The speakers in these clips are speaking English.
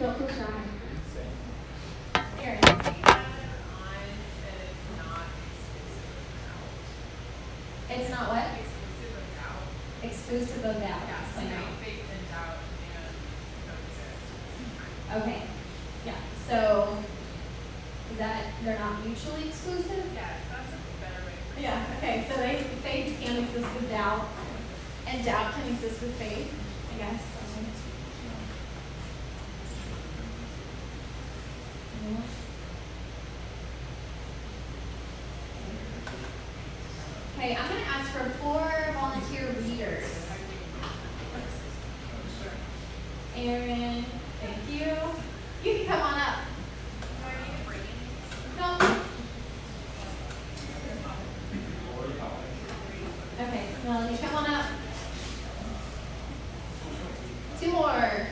It's not what? Exclusive of doubt. Yeah, so now faith and doubt don't exist. Okay. Yeah. So is that they're not mutually exclusive? Yeah, that's a better way to put it. Yeah, okay. So faith can exist with doubt and doubt can exist with faith, I guess. Okay, I'm going to ask for 4 volunteer readers. Erin, thank you. You can come on up. No. Okay, Melanie, come on up. 2 more.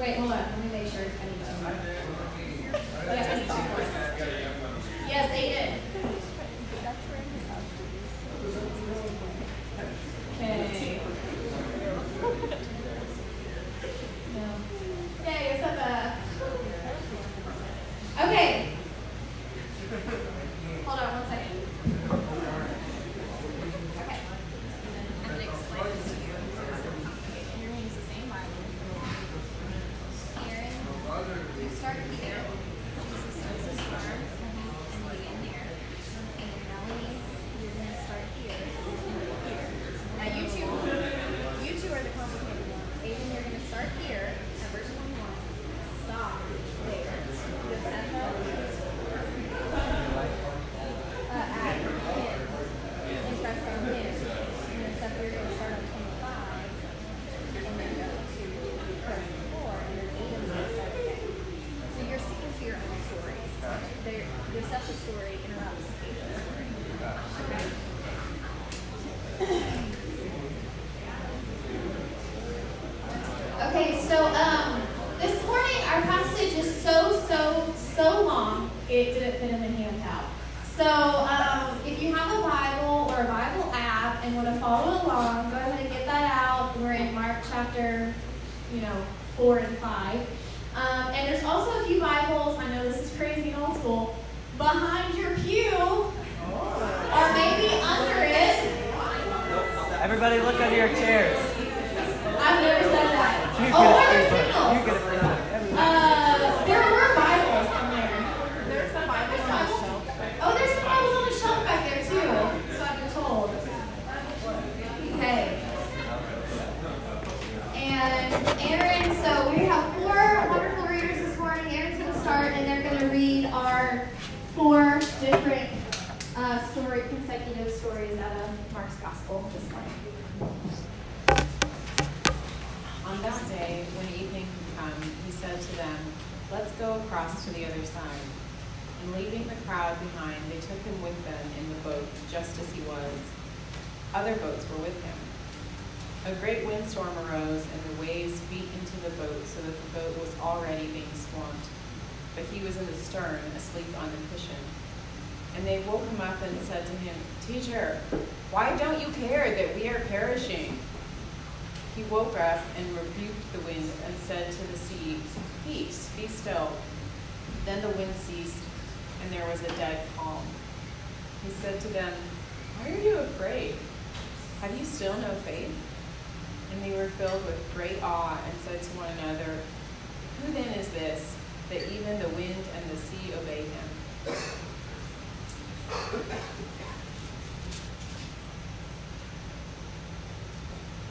Wait, hold on. Let me make sure it's going to be 2 more. Yes, they did. Okay. No. Yay, what's up, Okay. Hold on 1 second. Okay. I'm going to explain this to you. Everyone uses the same Bible. Aaron, you start here. This is star.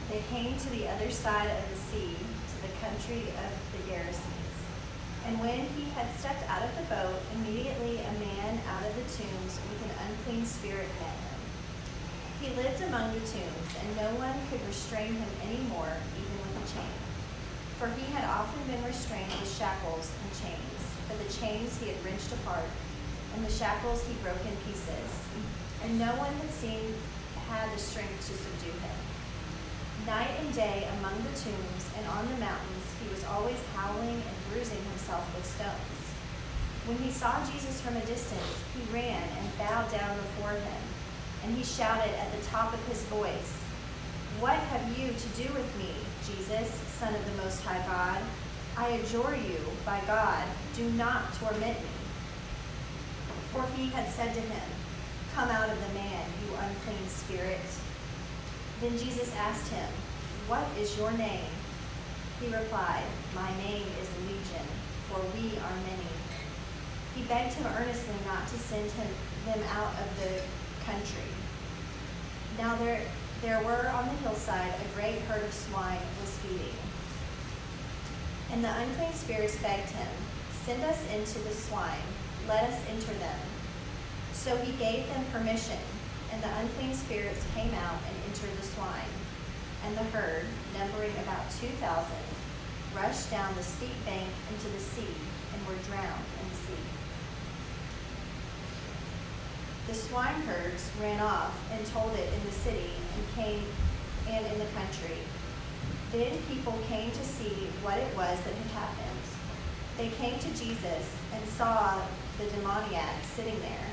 They came to the other side of the sea, to the country of the Gerasenes. And when he had stepped out of the boat, immediately a man out of the tombs with an unclean spirit met him. He lived among the tombs, and no one could restrain him any more, even with a chain. For he had often been restrained with shackles and chains, but the chains he had wrenched apart, and the shackles he broke in pieces. And no one had seen had the strength to subdue him. Night and day among the tombs and on the mountains, he was always howling and bruising himself with stones. When he saw Jesus from a distance, he ran and bowed down before him, and he shouted at the top of his voice, "What have you to do with me, Jesus, Son of the Most High God? I adjure you, by God, do not torment me. For he had said to him, come out of the man, you unclean spirit. Then Jesus asked him, what is your name? He replied, my name is Legion, for we are many. He begged him earnestly not to send them out of the country. Now there were on the hillside a great herd of swine was feeding. And the unclean spirits begged him, send us into the swine, let us enter them. So he gave them permission, and the unclean spirits came out and entered the swine. And the herd, numbering about 2,000, rushed down the steep bank into the sea and were drowned in the sea. The swineherds ran off and told it in the city and in the country. Then people came to see what it was that had happened. They came to Jesus and saw the demoniac sitting there,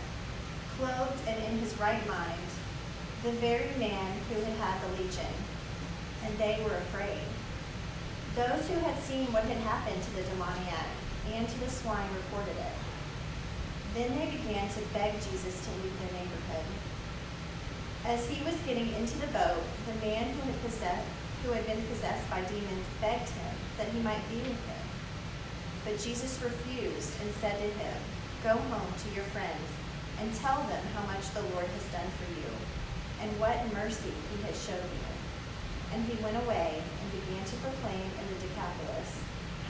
clothed and in his right mind, the very man who had had the legion, and they were afraid. Those who had seen what had happened to the demoniac and to the swine reported it. Then they began to beg Jesus to leave their neighborhood. As he was getting into the boat, the man who had been possessed by demons begged him that he might be with him. But Jesus refused and said to him, go home to your friends and tell them how much the Lord has done for you, and what mercy he has shown you. And he went away and began to proclaim in the Decapolis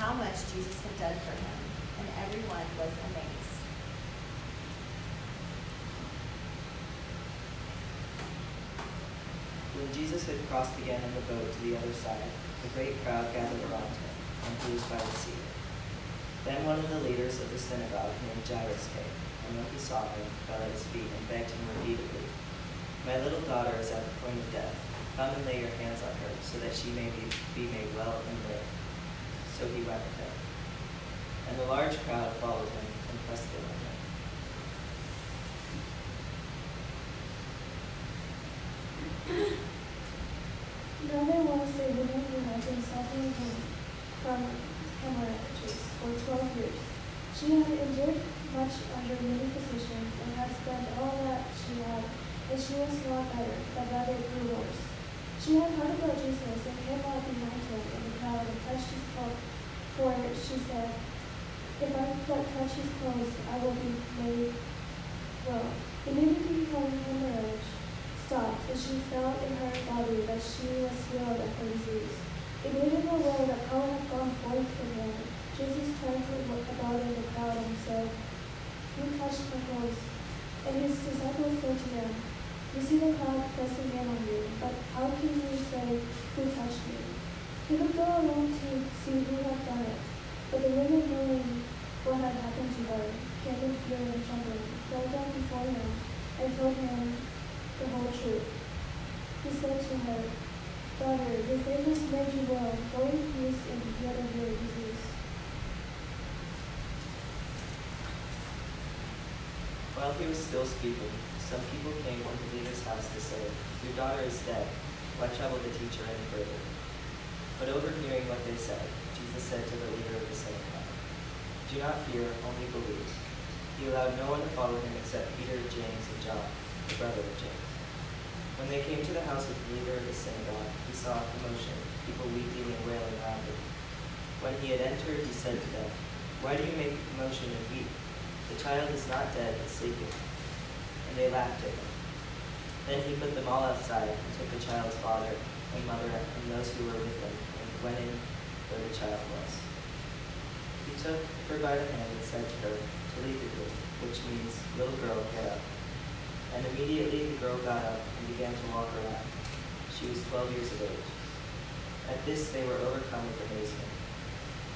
how much Jesus had done for him, and everyone was amazed. When Jesus had crossed again in the boat to the other side, a great crowd gathered around him, and he was by the sea. Then one of the leaders of the synagogue named Jairus came, and when he saw him, fell at his feet and begged him repeatedly, my little daughter is at the point of death. Come and lay your hands on her, so that she may be made well and live. So he went with him. And the large crowd followed him and pressed in on him. Then there was a woman who had been suffering from hemorrhages for 12 years. She had endured much under many physicians and had spent all that she had, and she was not better, but rather grew worse. She had heard about Jesus and came out behind him in the crowd and touched his cloak, for she said, if I but touch his clothes, I will be made well. Immediately her hemorrhage stopped, and she felt in her body that she was healed of her disease. Immediately when the power had gone forth from him, Jesus turned to look about in the crowd and said, who touched my clothes? And his disciples said to him, you see the crowd pressing in on you, but how can you say, who touched me? He would go along to see who had done it. But the women, knowing what had happened to her, came in fear and trembling, fell down before him, and told him the whole truth. He said to her, daughter, your faith has made you well. Go in peace and be healed of your disease. While he was still speaking, some people came from the leader's house to say, your daughter is dead. Why trouble the teacher any further? But overhearing what they said, Jesus said to the leader of the synagogue, do not fear, only believe. He allowed no one to follow him except Peter, James, and John, the brother of James. When they came to the house of the leader of the synagogue, he saw a commotion, people weeping and wailing around him. When he had entered, he said to them, why do you make a commotion and weep? The child is not dead, but sleeping. And they laughed at him. Then he put them all outside and took the child's father and mother and those who were with him and went in where the child was. He took her by the hand and said to her, Talitha, which means, little girl, get up. And immediately the girl got up and began to walk around. She was 12 years of age. At this they were overcome with amazement.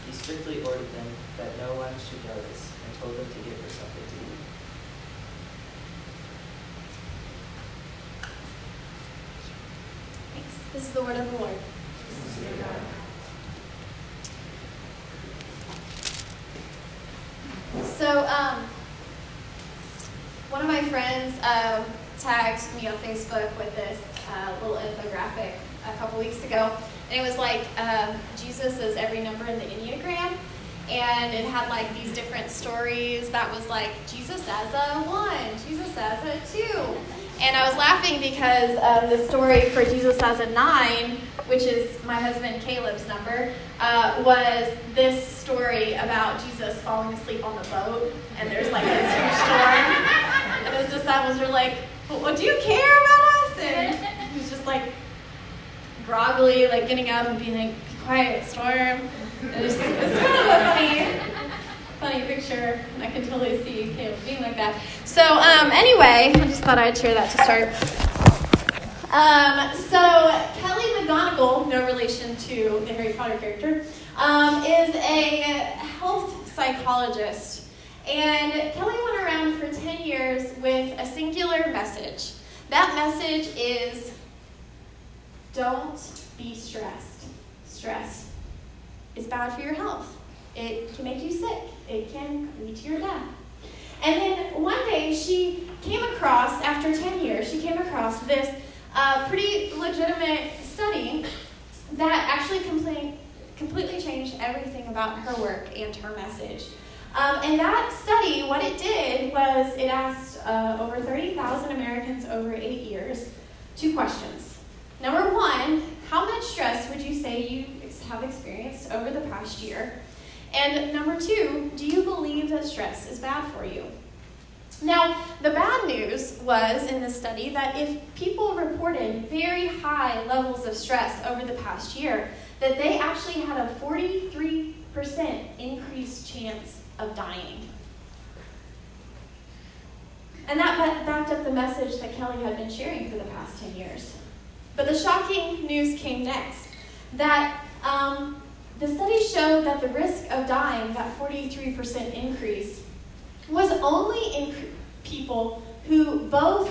He strictly ordered them that no one should notice and told them to give her something to eat. Thanks. This is the word of the Lord. So, one of my friends tagged me on Facebook with this little infographic a couple weeks ago. And it was like, Jesus is every number in the Enneagram, and it had like these different stories that was like, Jesus as a one, Jesus as a two. And I was laughing because the story for Jesus as a nine, which is my husband Caleb's number, was this story about Jesus falling asleep on the boat, and there's like this huge storm. And his disciples were like, well, do you care about us? And he was just like groggily, like getting up and being like, be quiet, storm. It's kind of a funny picture. I can totally see Caleb being like that. So anyway, I just thought I'd share that to start. So Kelly McGonigal, no relation to the Harry Potter character, is a health psychologist. And Kelly went around for 10 years with a singular message. That message is, don't be stressed. Stress is bad for your health. It can make you sick. It can lead to your death. And then one day she came across, after 10 years, she came across this pretty legitimate study that actually completely changed everything about her work and her message. And that study, what it did was it asked over 30,000 Americans over 8 years 2 questions. Number one, how much stress would you say you have experienced over the past year? And number two, do you believe that stress is bad for you? Now, the bad news was in this study that if people reported very high levels of stress over the past year, that they actually had a 43% increased chance of dying. And that backed up the message that Kelly had been sharing for the past 10 years. But the shocking news came next, that the study showed that the risk of dying, that 43% increase, was only in people who both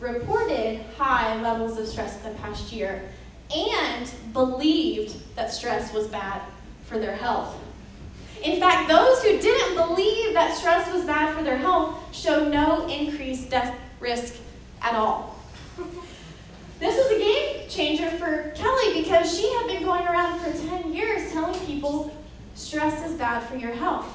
reported high levels of stress in the past year and believed that stress was bad for their health. In fact, those who didn't believe that stress was bad for their health showed no increased death risk at all. This was a game changer for Kelly because she had been going around for 10 years telling people stress is bad for your health.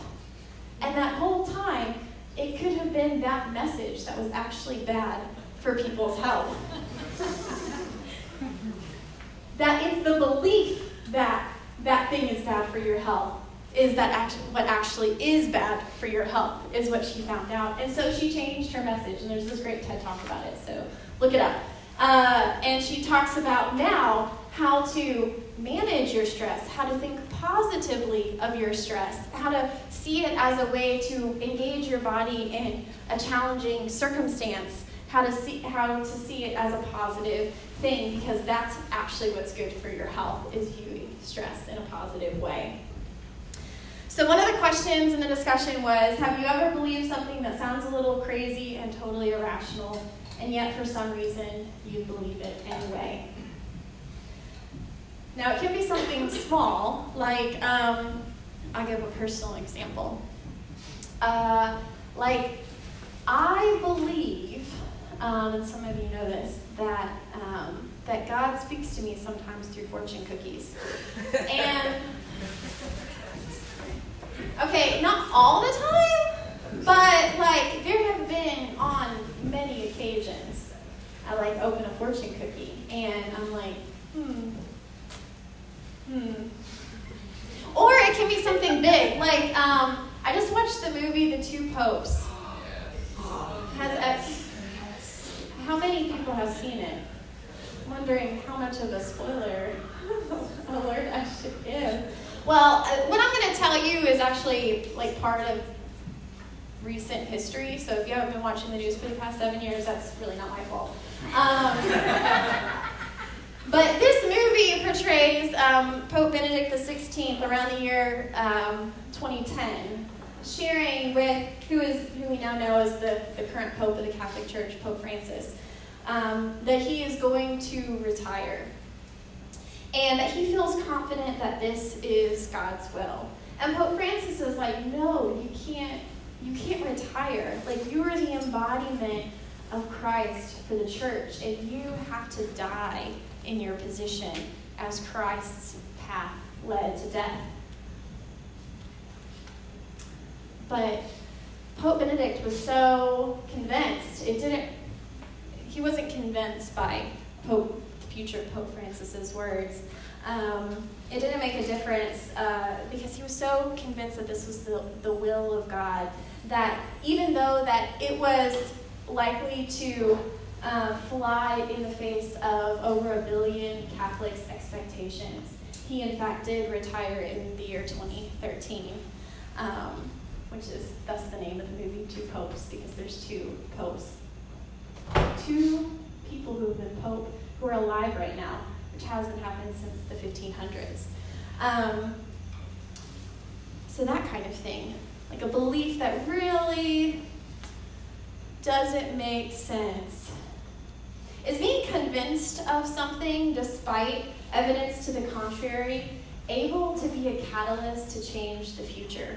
And that whole time, it could have been that message that was actually bad for people's health. That it's the belief that that thing is bad for your health is that what actually is bad for your health is what she found out. And so she changed her message, and there's this great TED talk about it, so look it up. And she talks about now how to manage your stress, how to think positively of your stress, how to see it as a way to engage your body in a challenging circumstance, how to see it as a positive thing, because that's actually what's good for your health, is viewing stress in a positive way. So one of the questions in the discussion was, have you ever believed something that sounds a little crazy and totally irrational, and yet for some reason you believe it anyway? Now, it can be something small, like, I'll give a personal example. I believe, and some of you know this, that God speaks to me sometimes through fortune cookies. And, okay, not all the time, but, there have been on many occasions, I, open a fortune cookie, and I'm like, Or it can be something big, I just watched the movie The Two Popes. How many people have seen it? I'm wondering how much of a spoiler alert I should give. Well, what I'm going to tell you is actually part of recent history, so if you haven't been watching the news for the past 7 years, that's really not my fault. But this movie portrays Pope Benedict XVI around the year 2010, sharing with who we now know as the current Pope of the Catholic Church, Pope Francis, that he is going to retire and that he feels confident that this is God's will. And Pope Francis is like, no, you can't retire. You are the embodiment of Christ for the church, and you have to die in your position as Christ's path led to death. But Pope Benedict was so convinced, he wasn't convinced by future Pope Francis's words. It didn't make a difference because he was so convinced that this was the will of God, that even though that it was likely to fly in the face of over 1 billion Catholics' expectations, he in fact did retire in the year 2013, which is, that's the name of the movie, Two Popes, because there's two popes. Two people who have been pope who are alive right now, which hasn't happened since the 1500s. So that kind of thing, like a belief that really doesn't make sense. Is being convinced of something despite evidence to the contrary able to be a catalyst to change the future?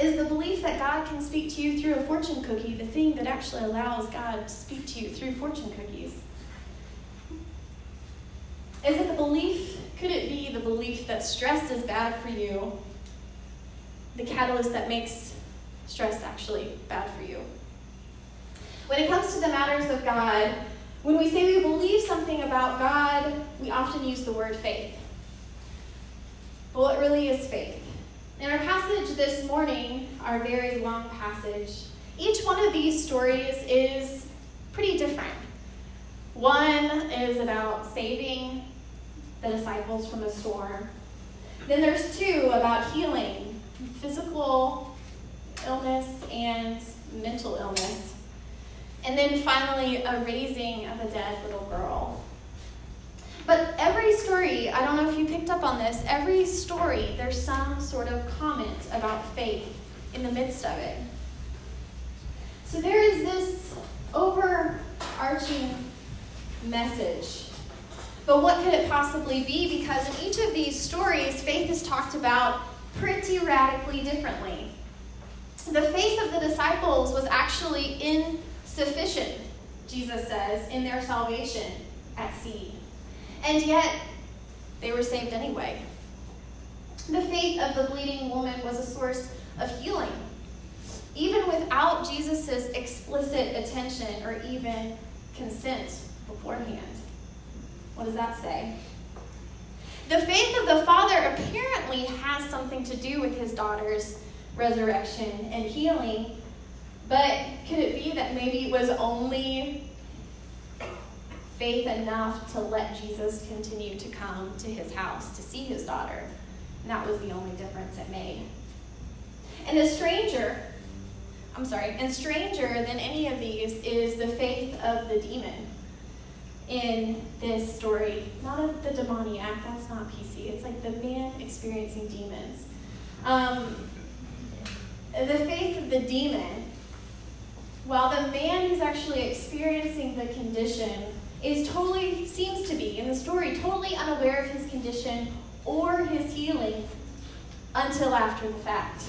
Is the belief that God can speak to you through a fortune cookie the thing that actually allows God to speak to you through fortune cookies? Is it the belief, could it be the belief that stress is bad for you, the catalyst that makes stress actually bad for you? When it comes to the matters of God, when we say we believe something about God, we often use the word faith. But what really is faith? In our passage this morning, our very long passage, each one of these stories is pretty different. One is about saving the disciples from a storm. Then there's two about healing, physical illness and mental illness. And then finally, a raising of a dead little girl. But every story, I don't know if you picked up on this, every story, there's some sort of comment about faith in the midst of it. So there is this overarching message. But what could it possibly be? Because in each of these stories, faith is talked about pretty radically differently. The faith of the disciples was actually insufficient, Jesus says, in their salvation at sea. And yet, they were saved anyway. The faith of the bleeding woman was a source of healing, even without Jesus' explicit attention or even consent beforehand. What does that say? The faith of the Father apparently has something to do with his daughter's resurrection and healing, but could it be that maybe it was only faith enough to let Jesus continue to come to his house to see his daughter? And that was the only difference it made. And stranger than any of these is the faith of the demon in this story. Not of the demoniac, that's not PC. It's like the man experiencing demons. The faith of the demon, while the man who's actually experiencing the condition seems to be, in the story, totally unaware of his condition or his healing until after the fact.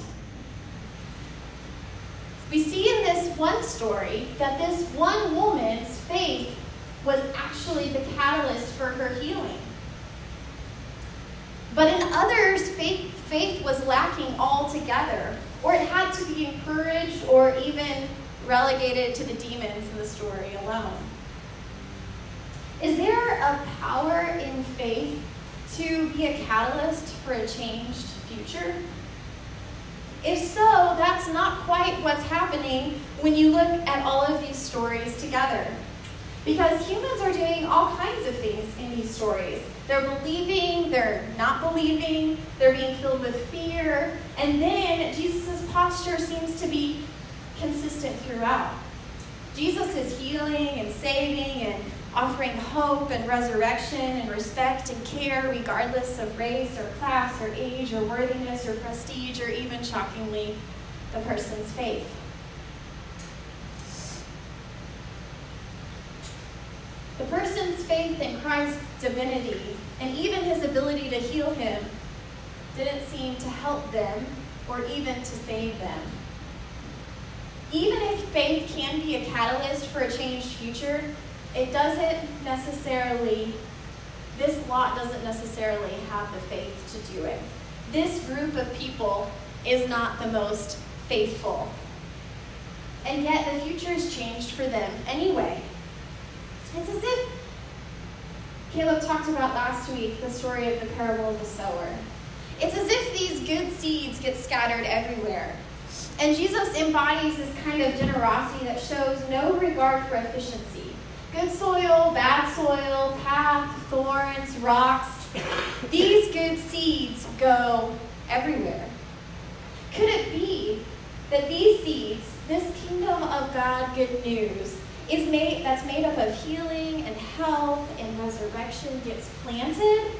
We see in this one story that this one woman's faith was actually the catalyst for her healing. But in others, faith was lacking altogether, or it had to be encouraged or even relegated to the demons in the story alone. Is there a power in faith to be a catalyst for a changed future? If so, that's not quite what's happening when you look at all of these stories together. Because humans are doing all kinds of things in these stories. They're believing, they're not believing, they're being filled with fear, and then Jesus' posture seems to be consistent throughout. Jesus is healing and saving and offering hope and resurrection and respect and care regardless of race or class or age or worthiness or prestige or even, shockingly, the person's faith. The person's faith in Christ's divinity and even his ability to heal him didn't seem to help them or even to save them. Even if faith can be a catalyst for a changed future, this lot doesn't necessarily have the faith to do it. This group of people is not the most faithful. And yet the future has changed for them anyway. It's as if Caleb talked about last week, the story of the parable of the sower. It's as if these good seeds get scattered everywhere. And Jesus embodies this kind of generosity that shows no regard for efficiency. Good soil, bad soil, path, thorns, rocks. These good seeds go everywhere. Could it be that these seeds, this kingdom of God good news, that's made up of healing and health and resurrection, gets planted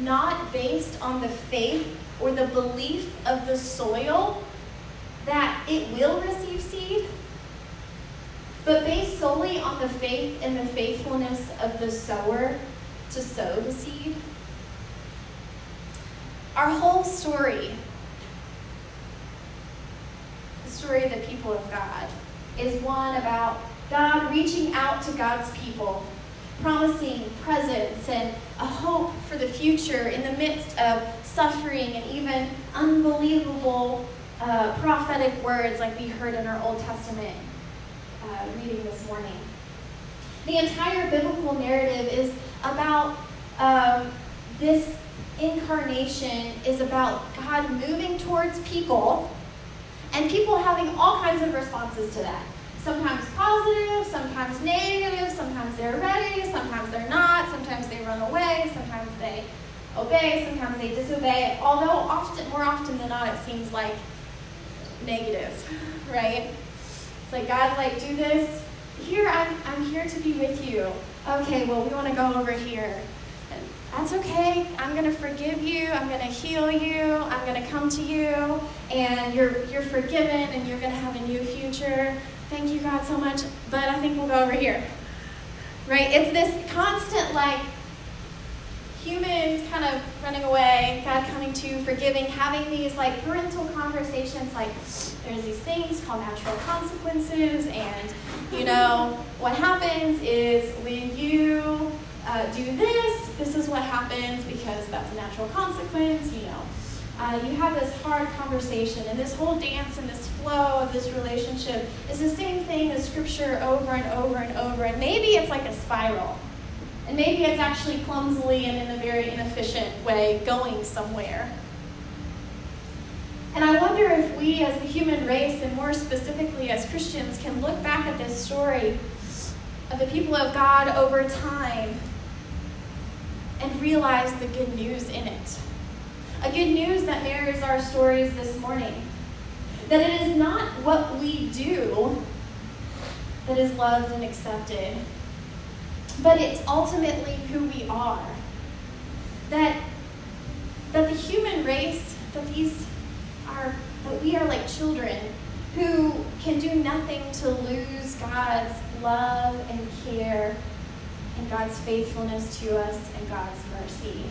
not based on the faith or the belief of the soil that it will receive seed, but based solely on the faith and the faithfulness of the sower to sow the seed? Our whole story, the story of the people of God, is one about God reaching out to God's people, promising presence and a hope for the future in the midst of suffering and even unbelievable prophetic words like we heard in our Old Testament reading this morning. The entire biblical narrative is about this incarnation is about God moving towards people and people having all kinds of responses to that. Sometimes positive, sometimes negative, sometimes they're ready, sometimes they're not, sometimes they run away, sometimes they obey, sometimes they disobey, although often, more often than not, it seems like negative, right? It's like God's like, do this. Here, I'm here to be with you. Okay, well, we want to go over here. And that's okay. I'm going to forgive you. I'm going to heal you. I'm going to come to you, and you're forgiven, and you're going to have a new future. Thank you, God, so much, but I think we'll go over here, right? It's this constant, like, humans kind of running away, God coming to, forgiving, having these, like, parental conversations, like, there's these things called natural consequences, and, you know, what happens is when you do this, this is what happens because that's a natural consequence, you know. You have this hard conversation, and this whole dance and this flow of this relationship is the same thing as Scripture over and over and over. And maybe it's like a spiral, and maybe it's actually clumsily and in a very inefficient way going somewhere. And I wonder if we as the human race, and more specifically as Christians, can look back at this story of the people of God over time and realize the good news in it. A good news that mirrors our stories this morning. That it is not what we do that is loved and accepted, but it's ultimately who we are. That the human race, that we are like children who can do nothing to lose God's love and care and God's faithfulness to us and God's mercy.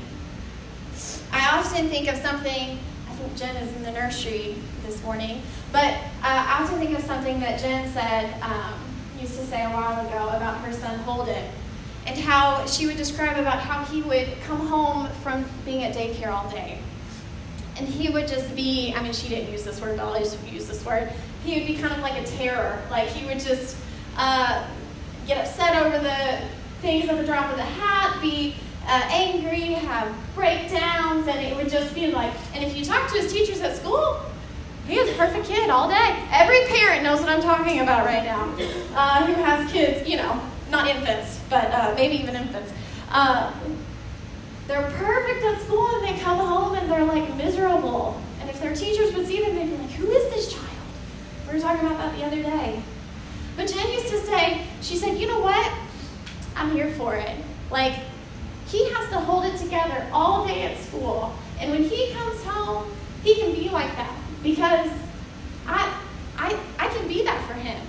I often think of something, I think Jen is in the nursery this morning, but I often think of something that Jen said, used to say a while ago about her son Holden, and how she would describe about how he would come home from being at daycare all day. And he would just be, I mean, she didn't use this word, but I'll just use this word, he would be kind of like a terror. Like he would just get upset over the things at the drop of the hat, be angry, have breakdowns, and it would just be like, and if you talk to his teachers at school, he is a perfect kid all day. Every parent knows what I'm talking about right now, who has kids, you know, not infants, but maybe even infants. They're perfect at school, and they come home, and they're, like, miserable. And if their teachers would see them, they'd be like, who is this child? We were talking about that the other day. But Jen used to say, she said, you know what? I'm here for it. Like, he has to hold it together all day at school. And when he comes home, he can be like that because I can be that for him.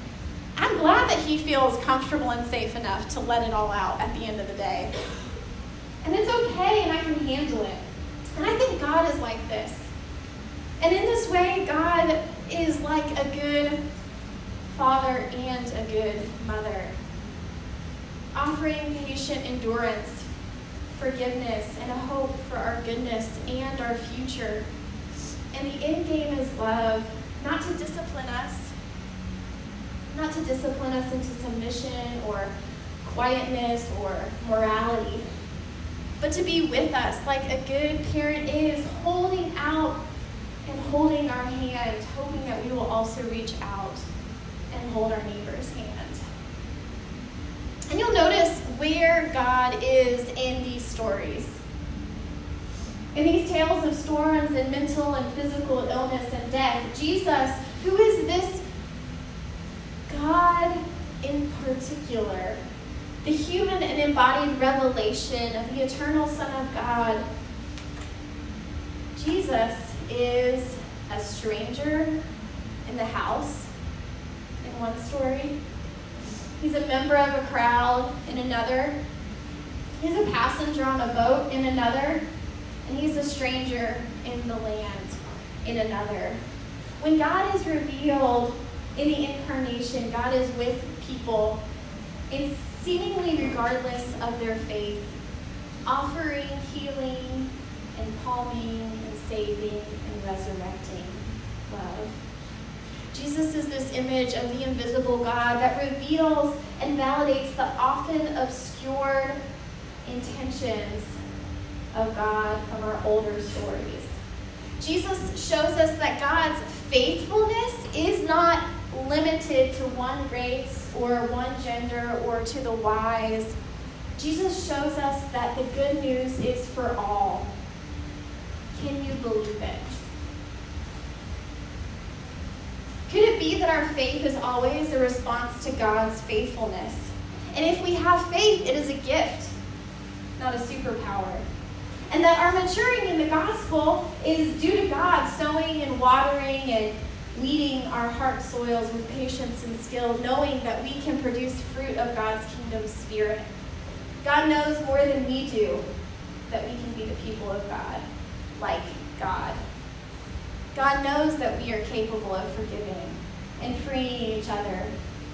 I'm glad that he feels comfortable and safe enough to let it all out at the end of the day. And it's okay, and I can handle it. And I think God is like this. And in this way, God is like a good father and a good mother, offering patient endurance, forgiveness, and a hope for our goodness and our future. And the end game is love, not to discipline us, not to discipline us into submission or quietness or morality, but to be with us like a good parent is, holding out and holding our hand, hoping that we will also reach out and hold our neighbor's hand. And you'll notice where God is in these stories. In these tales of storms and mental and physical illness and death, Jesus, who is this God in particular, the human and embodied revelation of the eternal Son of God, Jesus is a stranger in the house in one story. He's a member of a crowd in another. He's a passenger on a boat in another. And he's a stranger in the land in another. When God is revealed in the incarnation, God is with people in seemingly regardless of their faith, offering healing and calming and saving and resurrecting love. Jesus is this image of the invisible God that reveals and validates the often obscured intentions of God from our older stories. Jesus shows us that God's faithfulness is not limited to one race or one gender or to the wise. Jesus shows us that the good news is for all. Can you believe it? Could it be that our faith is always a response to God's faithfulness? And if we have faith, it is a gift, not a superpower. And that our maturing in the gospel is due to God sowing and watering and weeding our heart soils with patience and skill, knowing that we can produce fruit of God's kingdom spirit. God knows more than we do that we can be the people of God, like God. God knows that we are capable of forgiving and freeing each other,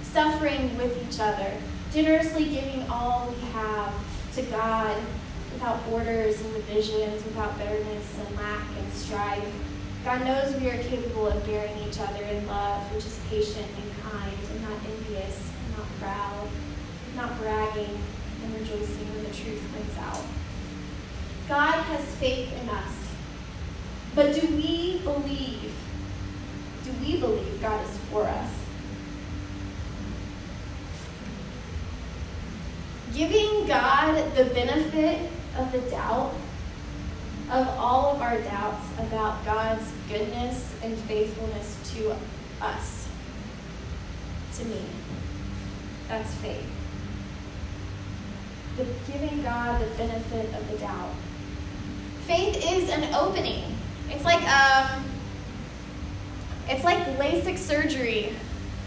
suffering with each other, generously giving all we have to God, without borders and divisions, without bitterness and lack and strife. God knows we are capable of bearing each other in love, which is patient and kind and not envious and not proud, and not bragging and rejoicing when the truth wins out. God has faith in us, but do we believe? Do we believe God is for us? Giving God the benefit of the doubt, of all of our doubts about God's goodness and faithfulness to us, to me, that's faith. Giving God the benefit of the doubt. Faith is an opening. It's like LASIK surgery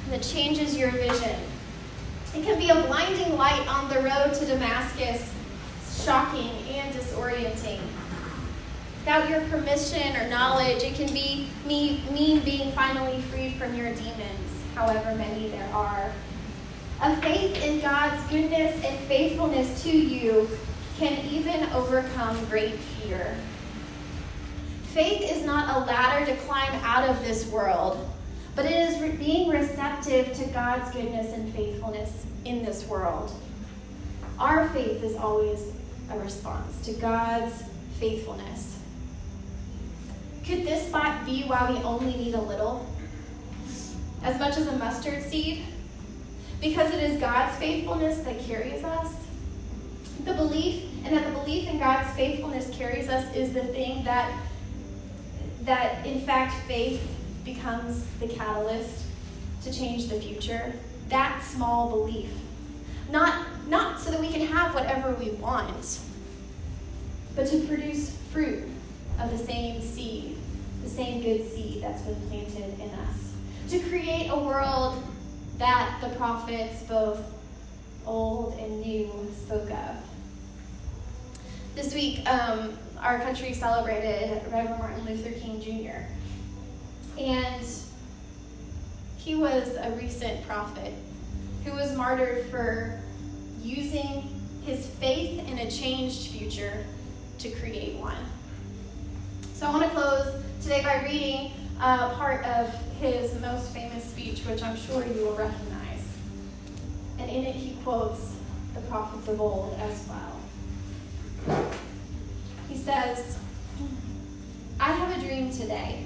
that changes your vision. It can be a blinding light on the road to Damascus, shocking and disorienting. Without your permission or knowledge, it can be me being finally freed from your demons, however many there are. A faith in God's goodness and faithfulness to you can even overcome great fear. Faith is not a ladder to climb out of this world, but it is being receptive to God's goodness and faithfulness in this world. Our faith is always a response to God's faithfulness. Could this be why we only need a little? As much as a mustard seed? Because it is God's faithfulness that carries us. The belief in God's faithfulness carries us is the thing that in fact faith becomes the catalyst to change the future. That small belief. Not so that we can have whatever we want, but to produce fruit of the same seed, the same good seed that's been planted in us. To create a world that the prophets, both old and new, spoke of. This week, our country celebrated Reverend Martin Luther King, Jr., and he was a recent prophet who was martyred for using his faith in a changed future to create one. So I want to close today by reading part of his most famous speech, which I'm sure you will recognize. And in it, he quotes the prophets of old as well. He says, "I have a dream today.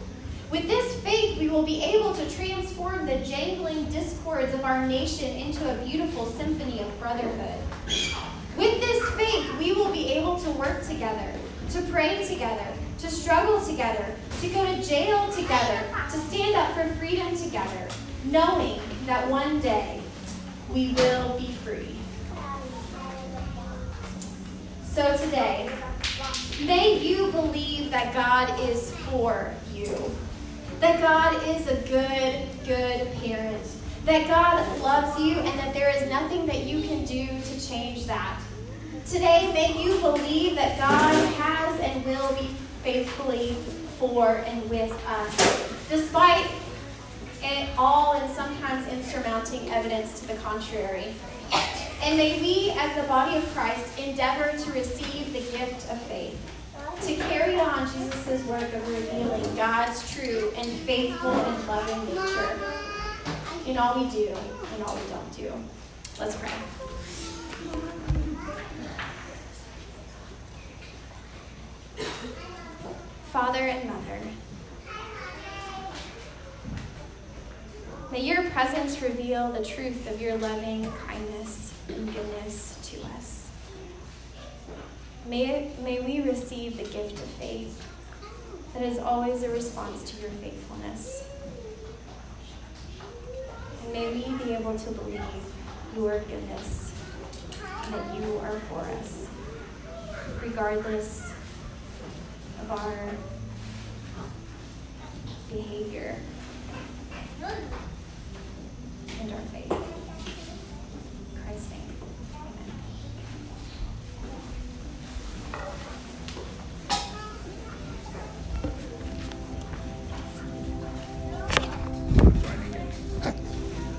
With this faith, we will be able to transform the jangling discords of our nation into a beautiful symphony of brotherhood. With this faith, we will be able to work together, to pray together, to struggle together, to go to jail together, to stand up for freedom together, knowing that one day we will be free." So today, may you believe that God is for you. That God is a good parent, that God loves you, and that there is nothing that you can do to change that. Today, may you believe that God has and will be faithfully for and with us, despite it all and sometimes insurmounting evidence to the contrary. And may we, as the body of Christ, endeavor to receive the gift of faith, to carry on Jesus' work of revealing God's true and faithful and loving nature in all we do and all we don't do. Let's pray. Father and Mother, may your presence reveal the truth of your loving kindness and goodness to us. May we receive the gift of faith that is always a response to your faithfulness. And may we be able to believe your goodness and that you are for us, regardless of our behavior and our faith.